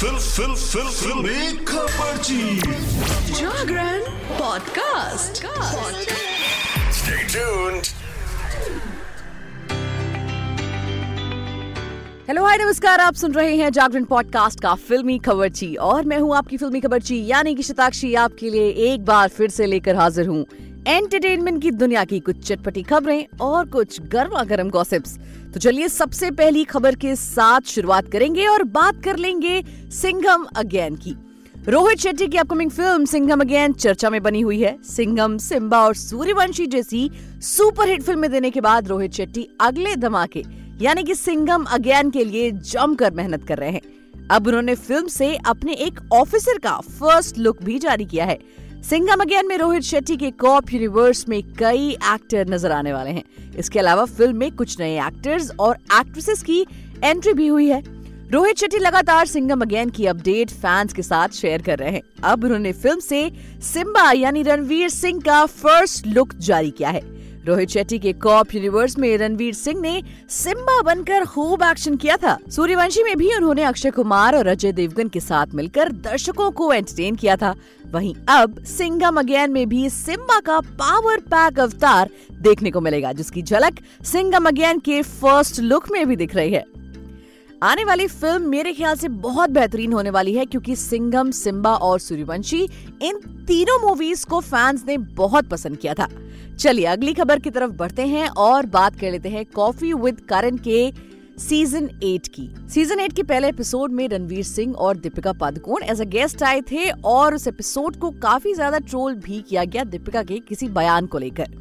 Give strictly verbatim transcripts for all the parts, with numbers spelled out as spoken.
Fill, fill, fill, फिल्मी खबर्ची जागरण podcast. Stay tuned. Hello hi नमस्कार, आप सुन रहे हैं जागरण पॉडकास्ट का फिल्मी खबर्ची और मैं हूं आपकी फिल्मी खबर्ची यानी कि शताक्षी, आपके लिए एक बार फिर से लेकर हाजिर हूं एंटरटेनमेंट की दुनिया की कुछ चटपटी खबरें और कुछ गर्मा गर्म गॉसिप्स। तो चलिए सबसे पहली खबर के साथ शुरुआत करेंगे और बात कर लेंगे सिंघम अगेन की। रोहित शेट्टी की अपकमिंग फिल्म सिंघम अगेन चर्चा में बनी हुई है। सिंघम, सिम्बा और सूर्यवंशी जैसी सुपरहिट फिल्में देने के बाद रोहित शेट्टी अगले धमाके यानी कि सिंघम अगेन के लिए जमकर मेहनत कर रहे हैं। अब उन्होंने फिल्म से अपने एक ऑफिसर का फर्स्ट लुक भी जारी किया है। सिंघम अगेन में रोहित शेट्टी के कॉप यूनिवर्स में कई एक्टर नजर आने वाले हैं। इसके अलावा फिल्म में कुछ नए एक्टर्स और एक्ट्रेसेस की एंट्री भी हुई है। रोहित शेट्टी लगातार सिंघम अगेन की अपडेट फैंस के साथ शेयर कर रहे हैं। अब उन्होंने फिल्म से सिम्बा यानी रणवीर सिंह का फर्स्ट लुक जारी किया है। रोहित शेट्टी के कॉप यूनिवर्स में रणवीर सिंह ने सिम्बा बनकर खूब एक्शन किया था। सूर्यवंशी में भी उन्होंने अक्षय कुमार और अजय देवगन के साथ मिलकर दर्शकों को एंटरटेन किया था। वहीं अब सिंघम अगेन में भी सिम्बा का पावर पैक अवतार देखने को मिलेगा, जिसकी झलक सिंघम अगेन के फर्स्ट लुक में भी दिख रही है। आने वाली फिल्म मेरे ख्याल से बहुत बेहतरीन होने वाली है, क्योंकि सिंघम, सिम्बा और सूर्यवंशी इन तीनों मूवीज को फैंस ने बहुत पसंद किया था। चलिए अगली खबर की तरफ बढ़ते हैं और बात कर लेते हैं कॉफी विद करण के सीजन एट की। सीजन एट के पहले एपिसोड में रणवीर सिंह और Deepika Padukone as a guest आए थे और उस एपिसोड को काफी ज्यादा ट्रोल भी किया गया दीपिका के किसी बयान को लेकर।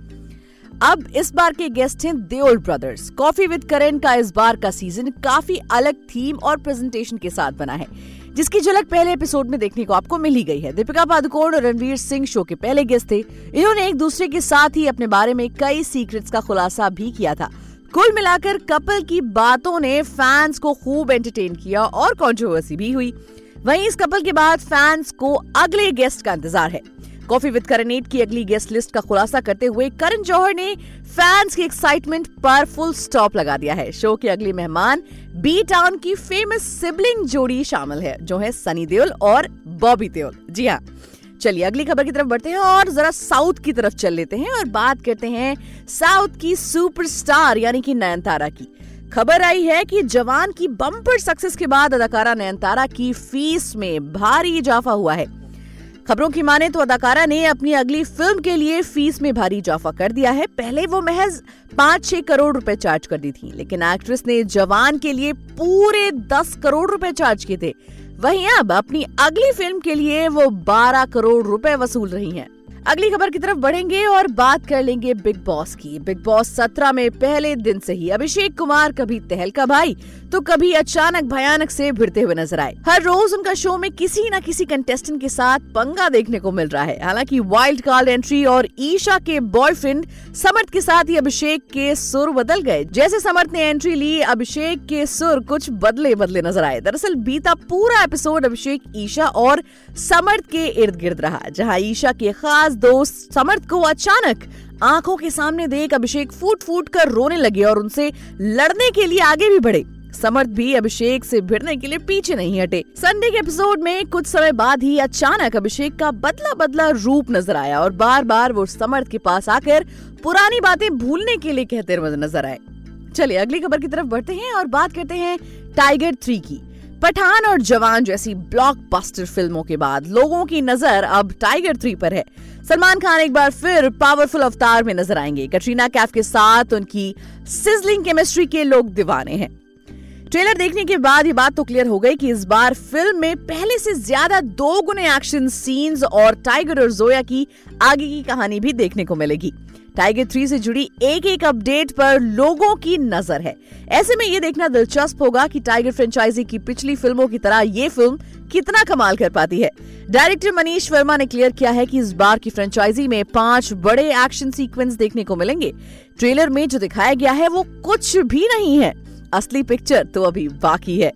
अब इस बार के गेस्ट हैं Deol brothers. Coffee with Karan का इस बार का सीजन काफी अलग थीम और प्रेजेंटेशन के साथ बना है, जिसकी झलक पहले एपिसोड में देखने को आपको मिली गई है। दीपिका पादुकोण और रणवीर सिंह शो के पहले गेस्ट थे। इन्होंने एक दूसरे के साथ ही अपने बारे में कई सीक्रेट्स का खुलासा भी किया था। कुल मिलाकर कपल की बातों ने फैंस को खूब एंटरटेन किया और कंट्रोवर्सी भी हुई। वहीं इस कपल के बाद फैंस को अगले गेस्ट का इंतजार है। कॉफी विद करण एट की अगली गेस्ट लिस्ट का खुलासा करते हुए करण जौहर ने फैंस की एक्साइटमेंट पर फुल स्टॉप लगा दिया है। शो के अगले मेहमान बी टाउन की फेमस सिबलिंग जोड़ी शामिल है, जो है सनी देओल और बॉबी देओल। जी हाँ, चलिए अगली खबर की तरफ बढ़ते हैं और जरा साउथ की तरफ चल लेते हैं और बात करते हैं साउथ की सुपरस्टार यानी कि नयनतारा की। खबर आई है कि जवान की बम्पर सक्सेस के बाद अदाकारा नयनतारा की फीस में भारी इजाफा हुआ है। खबरों की माने तो अदाकारा ने अपनी अगली फिल्म के लिए फीस में भारी इजाफा कर दिया है। पहले वो महज पाँच छह करोड़ रुपए चार्ज कर दी थी, लेकिन एक्ट्रेस ने जवान के लिए पूरे दस करोड़ रुपए चार्ज किए थे। वहीं अब अपनी अगली फिल्म के लिए वो बारह करोड़ रुपए वसूल रही हैं। अगली खबर की तरफ बढ़ेंगे और बात कर लेंगे बिग बॉस की। बिग बॉस सत्रह में पहले दिन से ही अभिषेक कुमार कभी तहलका भाई तो कभी अचानक भयानक से भिड़ते हुए नजर आए। हर रोज उनका शो में किसी न किसी कंटेस्टेंट के साथ पंगा देखने को मिल रहा है। हालांकि वाइल्ड कार्ड एंट्री और ईशा के बॉयफ्रेंड समर्थ के साथ ही अभिषेक के सुर बदल गए। जैसे समर्थ ने एंट्री ली, अभिषेक के सुर कुछ बदले बदले नजर आए। दरअसल बीता पूरा एपिसोड अभिषेक, ईशा और समर्थ के इर्द गिर्द रहा, जहाँ ईशा के खास दोस्त समर्थ को अचानक आंखों के सामने देख अभिषेक फूट फूट कर रोने लगे और उनसे लड़ने के लिए आगे भी बढ़े। समर्थ भी अभिषेक से भिड़ने के लिए पीछे नहीं हटे। संडे के एपिसोड में कुछ समय बाद ही अचानक अभिषेक का बदला बदला रूप नजर आया और बार बार वो समर्थ के पास आकर पुरानी बातें भूलने के लिए कहते नजर आए। चलिए अगली खबर की तरफ बढ़ते हैं और बात करते हैं टाइगर थ्री की। पठान और जवान जैसी ब्लॉकबस्टर फिल्मों के बाद लोगों की नजर अब टाइगर थ्री पर है। सलमान खान एक बार फिर पावरफुल अवतार में नजर आएंगे। कैटरीना कैफ के साथ उनकी सिजलिंग केमिस्ट्री के लोग दीवाने हैं। ट्रेलर देखने के बाद ये बात तो क्लियर हो गई कि इस बार फिल्म में पहले से ज्यादा दो गुने एक्शन सीन्स और टाइगर और जोया की आगे की कहानी भी देखने को मिलेगी। टाइगर थ्री से जुड़ी एक एक अपडेट पर लोगों की नजर है। ऐसे में ये देखना दिलचस्प होगा कि टाइगर फ्रेंचाइजी की पिछली फिल्मों की तरह ये फिल्म कितना कमाल कर पाती है। डायरेक्टर मनीष वर्मा ने क्लियर किया है कि इस बार की फ्रेंचाइजी में पांच बड़े एक्शन सीक्वेंस देखने को मिलेंगे। ट्रेलर में जो दिखाया गया है वो कुछ भी नहीं है, असली पिक्चर तो अभी बाकी है।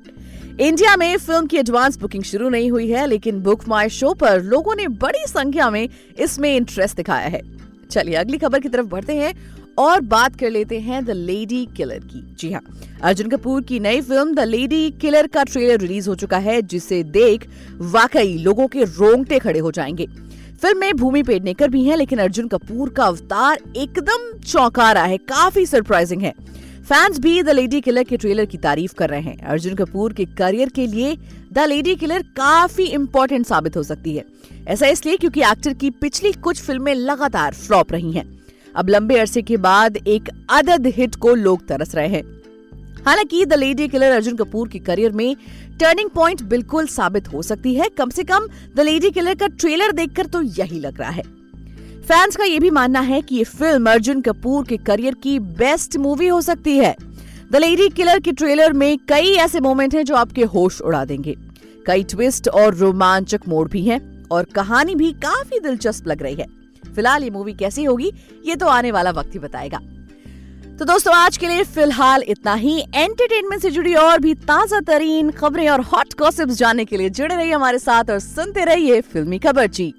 इंडिया में फिल्म की एडवांस बुकिंग शुरू नहीं हुई है, लेकिन बुक माई शो पर लोगों ने बड़ी संख्या में इसमें इंटरेस्ट दिखाया है। चलिए अगली खबर की तरफ बढ़ते हैं और बात कर लेते हैं द लेडी किलर की। जी हाँ, अर्जुन कपूर की नई फिल्म द लेडी किलर का ट्रेलर रिलीज हो चुका है, जिसे देख वाकई लोगों के रोंगटे खड़े हो जाएंगे। फिल्म में भूमि पेडनेकर भी हैं, लेकिन अर्जुन कपूर का अवतार एकदम चौंकारा है, काफी सरप्राइजिंग है। फैंस भी द लेडी किलर के ट्रेलर की तारीफ कर रहे हैं। अर्जुन कपूर के करियर के लिए द लेडी किलर काफी इम्पोर्टेंट साबित हो सकती है। ऐसा इसलिए क्योंकि एक्टर की पिछली कुछ फिल्में लगातार फ्लॉप रही हैं। अब लंबे अरसे के बाद एक अदद हिट को लोग तरस रहे हैं। हालांकि the lady killer Arjun Kapoor के करियर में टर्निंग पॉइंट बिल्कुल साबित हो सकती है। कम से कम द लेडी किलर का ट्रेलर देखकर तो यही लग रहा है। फैंस का ये भी मानना है कि ये फिल्म अर्जुन कपूर के करियर की बेस्ट मूवी हो सकती है। द लेडी किलर के ट्रेलर में कई ऐसे मोमेंट हैं जो आपके होश उड़ा देंगे। कई ट्विस्ट और रोमांचक मोड़ भी हैं और कहानी भी काफी दिलचस्प लग रही है। फिलहाल ये मूवी कैसी होगी ये तो आने वाला वक्त ही बताएगा। तो दोस्तों, आज के लिए फिलहाल इतना ही। एंटरटेनमेंट से जुड़ी और भी ताजा तरीन खबरें और हॉट गॉसिप्स जानने के लिए जुड़े रहिए हमारे साथ और सुनते रहिए फिल्मी खबर्ची।